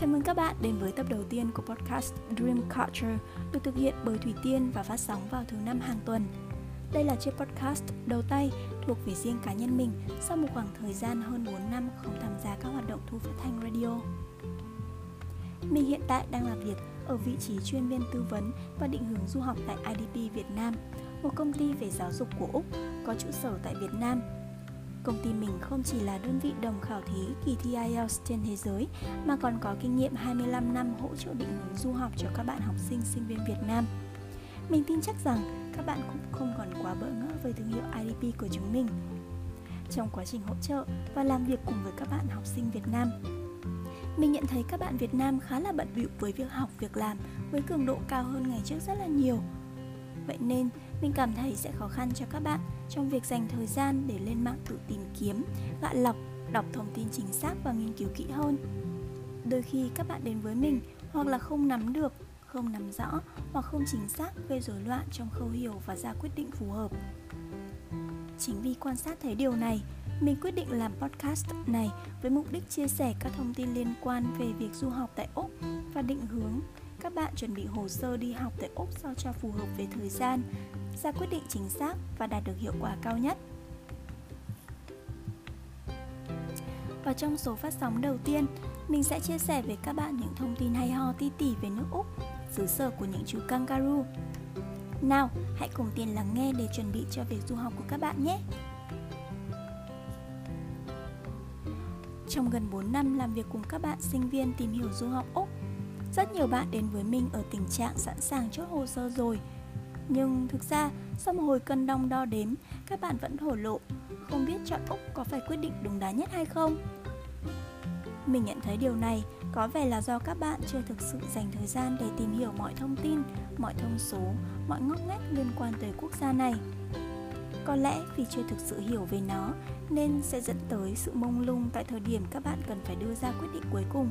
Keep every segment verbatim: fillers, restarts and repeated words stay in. Chào mừng các bạn đến với tập đầu tiên của podcast Dream Culture, được thực hiện bởi Thủy Tiên và phát sóng vào thứ năm hàng tuần. Đây là chiếc podcast đầu tay thuộc về riêng cá nhân mình sau một khoảng thời gian hơn bốn năm không tham gia các hoạt động thu phát thanh radio. Mình hiện tại đang làm việc ở vị trí chuyên viên tư vấn và định hướng du học tại i đê pê Việt Nam, một công ty về giáo dục của Úc có trụ sở tại Việt Nam. Công ty mình không chỉ là đơn vị đồng khảo thí kỳ thi ai eo trên thế giới mà còn có kinh nghiệm hai mươi lăm năm hỗ trợ định hướng du học cho các bạn học sinh, sinh viên Việt Nam. Mình tin chắc rằng các bạn cũng không còn quá bỡ ngỡ với thương hiệu i đê pê của chúng mình trong quá trình hỗ trợ và làm việc cùng với các bạn học sinh Việt Nam. Mình nhận thấy các bạn Việt Nam khá là bận bịu với việc học, việc làm với cường độ cao hơn ngày trước rất là nhiều. Vậy nên mình cảm thấy sẽ khó khăn cho các bạn trong việc dành thời gian để lên mạng tự tìm kiếm, gạ lọc, đọc thông tin chính xác và nghiên cứu kỹ hơn. Đôi khi các bạn đến với mình hoặc là không nắm được, không nắm rõ hoặc không chính xác, gây rối loạn trong khâu hiểu và ra quyết định phù hợp. Chính vì quan sát thấy điều này, mình quyết định làm podcast này với mục đích chia sẻ các thông tin liên quan về việc du học tại Úc và định hướng các bạn chuẩn bị hồ sơ đi học tại Úc sao cho phù hợp về thời gian, ra quyết định chính xác và đạt được hiệu quả cao nhất. Và trong số phát sóng đầu tiên, mình sẽ chia sẻ với các bạn những thông tin hay ho ti tỉ về nước Úc, xứ sở của những chú kangaroo. Nào, hãy cùng Tiên lắng nghe để chuẩn bị cho việc du học của các bạn nhé! Trong gần bốn năm làm việc cùng các bạn sinh viên tìm hiểu du học Úc, rất nhiều bạn đến với mình ở tình trạng sẵn sàng chốt hồ sơ rồi. Nhưng thực ra, sau một hồi cân đong đo đếm, các bạn vẫn thổ lộ, không biết chọn Úc có phải quyết định đúng đắn nhất hay không. Mình nhận thấy điều này có vẻ là do các bạn chưa thực sự dành thời gian để tìm hiểu mọi thông tin, mọi thông số, mọi ngóc ngách liên quan tới quốc gia này. Có lẽ vì chưa thực sự hiểu về nó nên sẽ dẫn tới sự mông lung tại thời điểm các bạn cần phải đưa ra quyết định cuối cùng.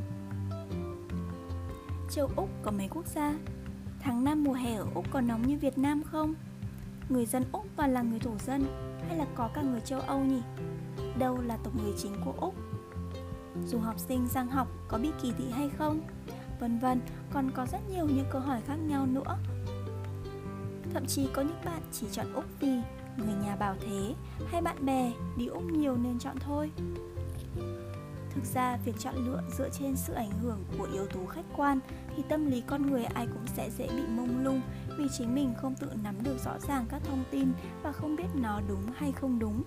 Châu Úc có mấy quốc gia? Tháng năm mùa hè ở Úc có nóng như Việt Nam không? Người dân Úc toàn là người thổ dân hay là có cả người châu Âu nhỉ? Đâu là tộc người chính của Úc? Dù học sinh sang học có bị kỳ thị hay không? Vân vân, còn có rất nhiều những câu hỏi khác nhau nữa. Thậm chí có những bạn chỉ chọn Úc vì người nhà bảo thế hay bạn bè đi Úc nhiều nên chọn thôi. Thực ra, việc chọn lựa dựa trên sự ảnh hưởng của yếu tố khách quan thì tâm lý con người ai cũng sẽ dễ bị mông lung vì chính mình không tự nắm được rõ ràng các thông tin và không biết nó đúng hay không đúng.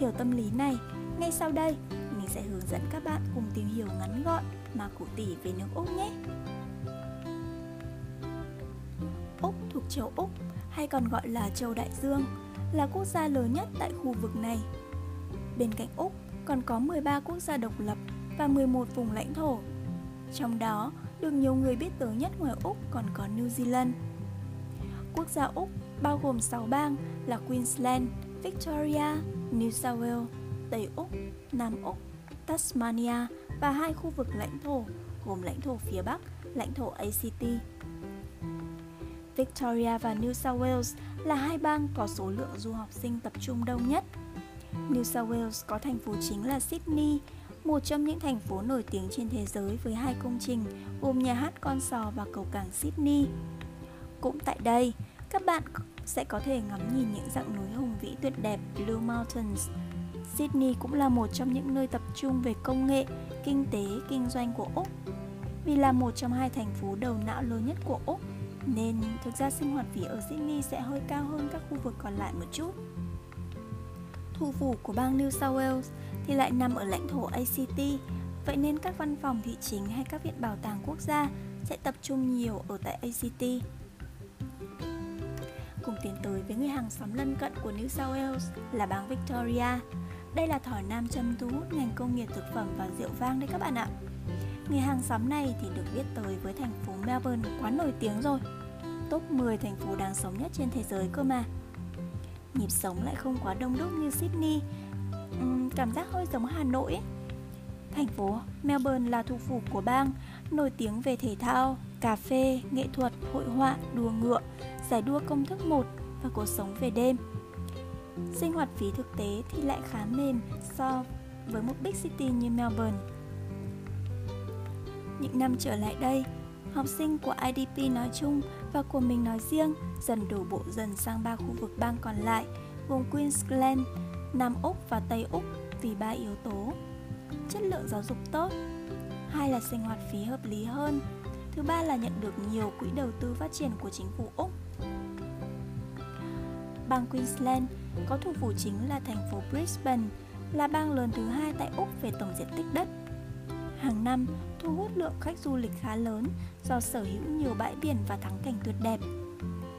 Hiểu tâm lý này, ngay sau đây, mình sẽ hướng dẫn các bạn cùng tìm hiểu ngắn gọn mà cụ tỉ về nước Úc nhé! Úc thuộc châu Úc, hay còn gọi là châu Đại Dương, là quốc gia lớn nhất tại khu vực này. Bên cạnh Úc, còn có mười ba quốc gia độc lập và mười một vùng lãnh thổ. Trong đó, được nhiều người biết tới nhất ngoài Úc còn có New Zealand. Quốc gia Úc bao gồm sáu bang là Queensland, Victoria, New South Wales, Tây Úc, Nam Úc, Tasmania và hai khu vực lãnh thổ gồm lãnh thổ phía Bắc, lãnh thổ a xê tê. Victoria và New South Wales là hai bang có số lượng du học sinh tập trung đông nhất. New South Wales có thành phố chính là Sydney, một trong những thành phố nổi tiếng trên thế giới với hai công trình gồm nhà hát Con Sò và cầu cảng Sydney. Cũng tại đây, các bạn sẽ có thể ngắm nhìn những dãy núi hùng vĩ tuyệt đẹp Blue Mountains. Sydney cũng là một trong những nơi tập trung về công nghệ, kinh tế, kinh doanh của Úc. Vì là một trong hai thành phố đầu não lớn nhất của Úc, nên thực ra sinh hoạt phí ở Sydney sẽ hơi cao hơn các khu vực còn lại một chút. Thủ phủ của bang New South Wales thì lại nằm ở lãnh thổ a xê tê, vậy nên các văn phòng thị chính hay các viện bảo tàng quốc gia sẽ tập trung nhiều ở tại a xê tê. Cùng tiến tới với người hàng xóm lân cận của New South Wales là bang Victoria. Đây là thỏi nam châm thu hút ngành công nghiệp thực phẩm và rượu vang đấy các bạn ạ. Người hàng xóm này thì được biết tới với thành phố Melbourne quá nổi tiếng rồi. Top mười thành phố đáng sống nhất trên thế giới cơ mà. Nhịp sống lại không quá đông đúc như Sydney, uhm, cảm giác hơi giống Hà Nội ấy. Thành phố Melbourne là thủ phủ của bang, nổi tiếng về thể thao, cà phê, nghệ thuật, hội họa, đua ngựa, giải đua công thức một và cuộc sống về đêm. Sinh hoạt phí thực tế thì lại khá mềm so với một big city như Melbourne. Những năm trở lại đây, học sinh của i đê pê nói chung và của mình nói riêng dần đổ bộ dần sang ba khu vực bang còn lại, gồm Queensland, Nam Úc và Tây Úc vì ba yếu tố. Chất lượng giáo dục tốt, hai là sinh hoạt phí hợp lý hơn, thứ ba là nhận được nhiều quỹ đầu tư phát triển của chính phủ Úc. Bang Queensland có thủ phủ chính là thành phố Brisbane, là bang lớn thứ hai tại Úc về tổng diện tích đất. Hàng năm, thu hút lượng khách du lịch khá lớn do sở hữu nhiều bãi biển và thắng cảnh tuyệt đẹp.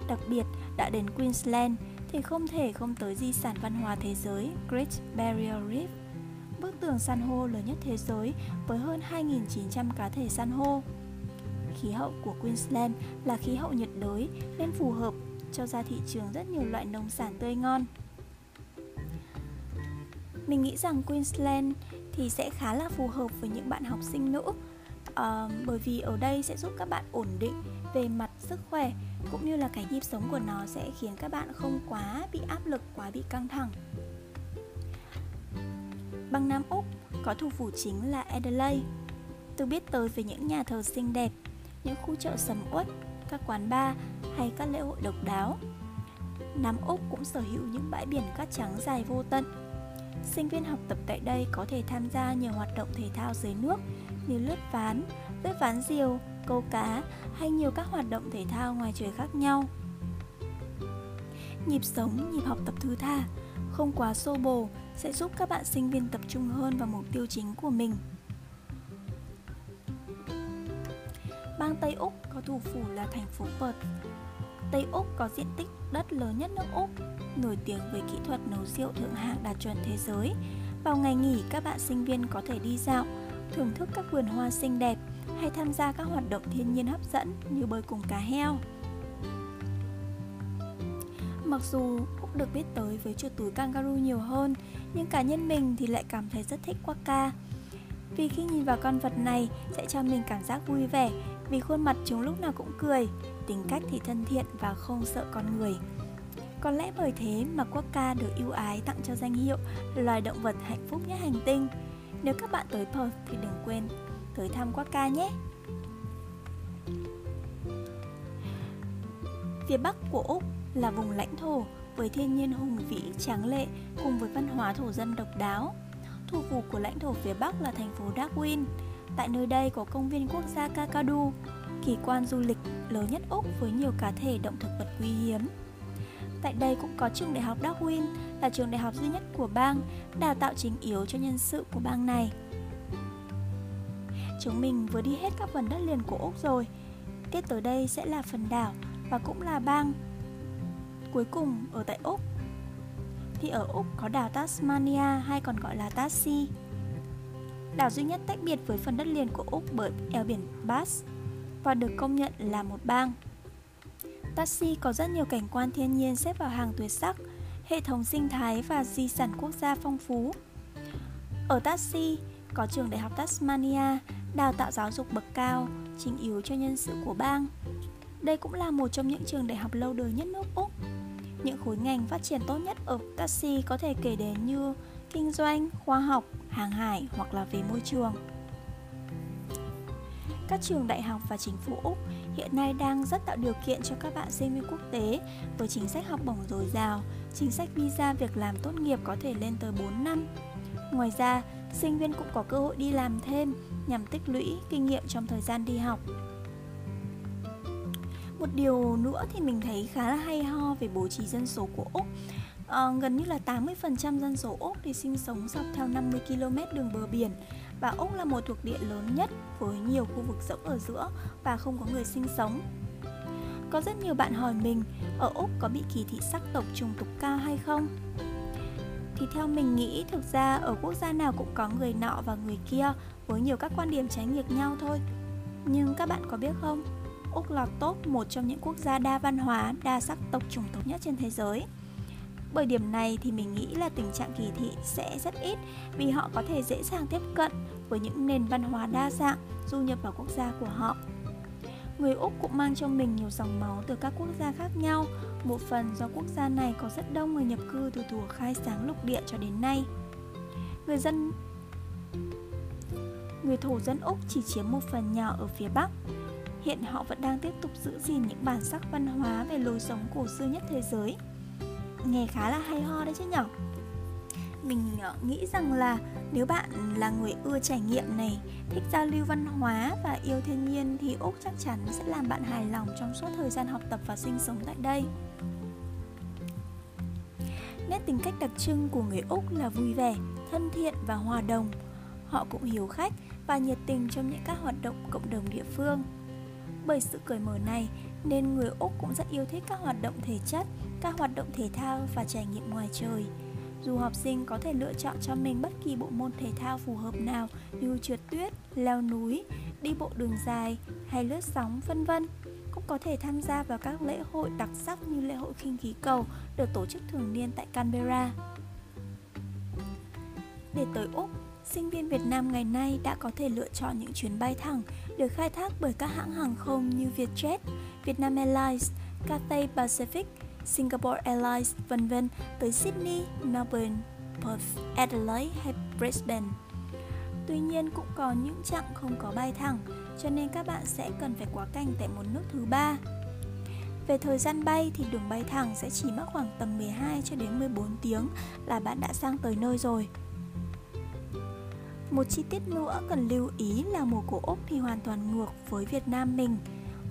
Đặc biệt, đã đến Queensland thì không thể không tới di sản văn hóa thế giới Great Barrier Reef, bức tường san hô lớn nhất thế giới với hơn hai nghìn chín trăm cá thể san hô. Khí hậu của Queensland là khí hậu nhiệt đới nên phù hợp cho ra thị trường rất nhiều loại nông sản tươi ngon. Mình nghĩ rằng Queensland thì sẽ khá là phù hợp với những bạn học sinh nữ à, bởi vì ở đây sẽ giúp các bạn ổn định về mặt sức khỏe, cũng như là cái nhịp sống của nó sẽ khiến các bạn không quá bị áp lực, quá bị căng thẳng. Bang Nam Úc có thủ phủ chính là Adelaide. Tôi biết tới về những nhà thờ xinh đẹp, những khu chợ sầm uất, các quán bar hay các lễ hội độc đáo. Nam Úc cũng sở hữu những bãi biển cát trắng dài vô tận. Sinh viên học tập tại đây có thể tham gia nhiều hoạt động thể thao dưới nước như lướt ván, lướt ván diều, câu cá hay nhiều các hoạt động thể thao ngoài trời khác nhau. Nhịp sống, nhịp học tập thư tha, không quá xô bồ sẽ giúp các bạn sinh viên tập trung hơn vào mục tiêu chính của mình. Bang Tây Úc có thủ phủ là thành phố Perth. Tây Úc có diện tích đất lớn nhất nước Úc, nổi tiếng với kỹ thuật nấu rượu thượng hạng đạt chuẩn thế giới. Vào ngày nghỉ, các bạn sinh viên có thể đi dạo, thưởng thức các vườn hoa xinh đẹp hay tham gia các hoạt động thiên nhiên hấp dẫn như bơi cùng cá heo. Mặc dù Úc được biết tới với chuột túi kangaroo nhiều hơn, nhưng cá nhân mình thì lại cảm thấy rất thích quokka. Vì khi nhìn vào con vật này sẽ cho mình cảm giác vui vẻ, vì khuôn mặt chúng lúc nào cũng cười, tính cách thì thân thiện và không sợ con người. Có lẽ bởi thế mà quokka được ưu ái tặng cho danh hiệu loài động vật hạnh phúc nhất hành tinh. Nếu các bạn tới Perth thì đừng quên tới thăm quokka nhé! Phía Bắc của Úc là vùng lãnh thổ với thiên nhiên hùng vĩ tráng lệ cùng với văn hóa thổ dân độc đáo. Thủ phủ của lãnh thổ phía Bắc là thành phố Darwin. Tại nơi đây có công viên quốc gia Kakadu, kỳ quan du lịch lớn nhất Úc với nhiều cá thể động thực vật quý hiếm. Tại đây cũng có trường đại học Darwin, là trường đại học duy nhất của bang, đào tạo chính yếu cho nhân sự của bang này. Chúng mình vừa đi hết các phần đất liền của Úc rồi. Tiếp tới đây sẽ là phần đảo và cũng là bang. Cuối cùng ở tại Úc thì ở Úc có đảo Tasmania hay còn gọi là Tassie, đảo duy nhất tách biệt với phần đất liền của Úc bởi eo biển Bass và được công nhận là một bang. Tassie có rất nhiều cảnh quan thiên nhiên xếp vào hàng tuyệt sắc, hệ thống sinh thái và di sản quốc gia phong phú. Ở Tassie có trường đại học Tasmania đào tạo giáo dục bậc cao, chính yếu cho nhân sự của bang. Đây cũng là một trong những trường đại học lâu đời nhất nước Úc. Những khối ngành phát triển tốt nhất ở Tassie có thể kể đến như kinh doanh, khoa học, hàng hải hoặc là về môi trường. Các trường đại học và chính phủ Úc hiện nay đang rất tạo điều kiện cho các bạn sinh viên quốc tế với chính sách học bổng dồi dào, chính sách visa việc làm tốt nghiệp có thể lên tới bốn năm. Ngoài ra, sinh viên cũng có cơ hội đi làm thêm nhằm tích lũy kinh nghiệm trong thời gian đi học. Một điều nữa thì mình thấy khá là hay ho về bố trí dân số của Úc. À, gần như là tám mươi phần trăm dân số Úc thì sinh sống dọc theo năm mươi ki lô mét đường bờ biển. Và Úc là một thuộc địa lớn nhất với nhiều khu vực rỗng ở giữa và không có người sinh sống. Có rất nhiều bạn hỏi mình, ở Úc có bị kỳ thị sắc tộc chủng tộc cao hay không? Thì theo mình nghĩ, thực ra ở quốc gia nào cũng có người nọ và người kia với nhiều các quan điểm trái ngược nhau thôi. Nhưng các bạn có biết không? Úc là top một trong những quốc gia đa văn hóa, đa sắc tộc chủng tộc nhất trên thế giới. Bởi điểm này thì mình nghĩ là tình trạng kỳ thị sẽ rất ít vì họ có thể dễ dàng tiếp cận với những nền văn hóa đa dạng du nhập vào quốc gia của họ. Người Úc cũng mang trong mình nhiều dòng máu từ các quốc gia khác nhau, một phần do quốc gia này có rất đông người nhập cư từ thuở khai sáng lục địa cho đến nay. Người dân người thổ dân Úc chỉ chiếm một phần nhỏ ở phía Bắc. Hiện họ vẫn đang tiếp tục giữ gìn những bản sắc văn hóa về lối sống cổ xưa nhất thế giới. Nghe khá là hay ho đấy chứ nhở? Mình nghĩ rằng là nếu bạn là người ưa trải nghiệm này, thích giao lưu văn hóa và yêu thiên nhiên thì Úc chắc chắn sẽ làm bạn hài lòng trong suốt thời gian học tập và sinh sống tại đây. Nét tính cách đặc trưng của người Úc là vui vẻ, thân thiện và hòa đồng. Họ cũng hiếu khách và nhiệt tình trong những các hoạt động cộng đồng địa phương. Bởi sự cởi mở này nên người Úc cũng rất yêu thích các hoạt động thể chất, các hoạt động thể thao và trải nghiệm ngoài trời. Dù học sinh có thể lựa chọn cho mình bất kỳ bộ môn thể thao phù hợp nào như trượt tuyết, leo núi, đi bộ đường dài hay lướt sóng, vân vân. Cũng có thể tham gia vào các lễ hội đặc sắc như lễ hội khinh khí cầu được tổ chức thường niên tại Canberra. Để tới Úc, sinh viên Việt Nam ngày nay đã có thể lựa chọn những chuyến bay thẳng được khai thác bởi các hãng hàng không như Vietjet, Vietnam Airlines, Cathay Pacific, Singapore Airlines, vân vân tới Sydney, Melbourne, Perth, Adelaide hay Brisbane. Tuy nhiên cũng có những chặng không có bay thẳng, cho nên các bạn sẽ cần phải quá cảnh tại một nước thứ ba. Về thời gian bay thì đường bay thẳng sẽ chỉ mất khoảng tầm mười hai cho đến mười bốn tiếng là bạn đã sang tới nơi rồi. Một chi tiết nữa cần lưu ý là mùa của Úc thì hoàn toàn ngược với Việt Nam mình.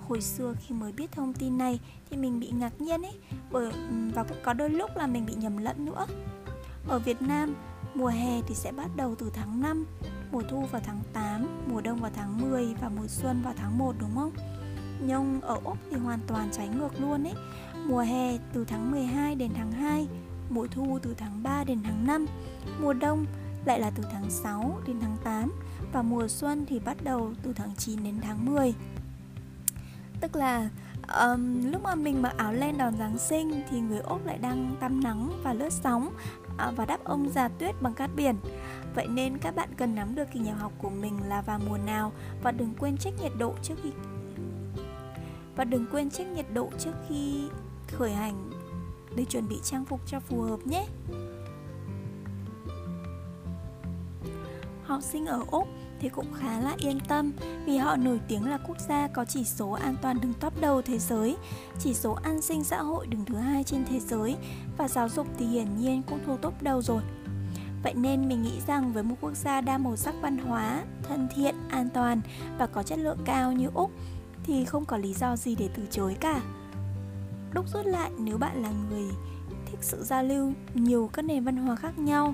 Hồi xưa khi mới biết thông tin này thì mình bị ngạc nhiên ấy, bởi và cũng có đôi lúc là mình bị nhầm lẫn nữa. Ở Việt Nam, mùa hè thì sẽ bắt đầu từ tháng năm, mùa thu vào tháng tám, mùa đông vào tháng mười và mùa xuân vào tháng một, đúng không? Nhưng ở Úc thì hoàn toàn trái ngược luôn ấy. Mùa hè từ tháng mười hai đến tháng hai, mùa thu từ tháng ba đến tháng năm, mùa đông lại là từ tháng sáu đến tháng tám và mùa xuân thì bắt đầu từ tháng chín đến tháng mười. Tức là um, lúc mà mình mặc áo len đón Giáng sinh thì người Úc lại đang tắm nắng và lướt sóng à, và đắp ông già tuyết bằng cát biển. Vậy nên các bạn cần nắm được kỳ nghèo học của mình là vào mùa nào và đừng quên check nhiệt độ trước khi và đừng quên check nhiệt độ trước khi khởi hành để chuẩn bị trang phục cho phù hợp nhé. Học sinh ở Úc thì cũng khá là yên tâm vì họ nổi tiếng là quốc gia có chỉ số an toàn đứng top đầu thế giới, chỉ số an sinh xã hội đứng thứ hai trên thế giới và giáo dục thì hiển nhiên cũng thuộc top đầu rồi. Vậy nên mình nghĩ rằng với một quốc gia đa màu sắc văn hóa, thân thiện, an toàn và có chất lượng cao như Úc thì không có lý do gì để từ chối cả. Đúc rút lại, nếu bạn là người thích sự giao lưu nhiều các nền văn hóa khác nhau,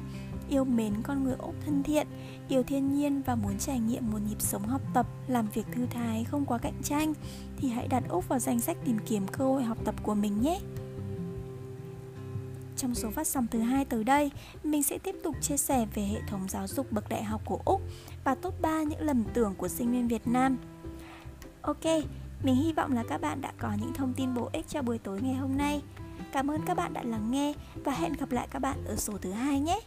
yêu mến con người Úc thân thiện, yêu thiên nhiên và muốn trải nghiệm một nhịp sống học tập, làm việc thư thái không quá cạnh tranh thì hãy đặt Úc vào danh sách tìm kiếm cơ hội học tập của mình nhé. Trong số phát sóng thứ hai tới đây, mình sẽ tiếp tục chia sẻ về hệ thống giáo dục bậc đại học của Úc và top ba những lầm tưởng của sinh viên Việt Nam. Ok, mình hy vọng là các bạn đã có những thông tin bổ ích cho buổi tối ngày hôm nay. Cảm ơn các bạn đã lắng nghe và hẹn gặp lại các bạn ở số thứ hai nhé.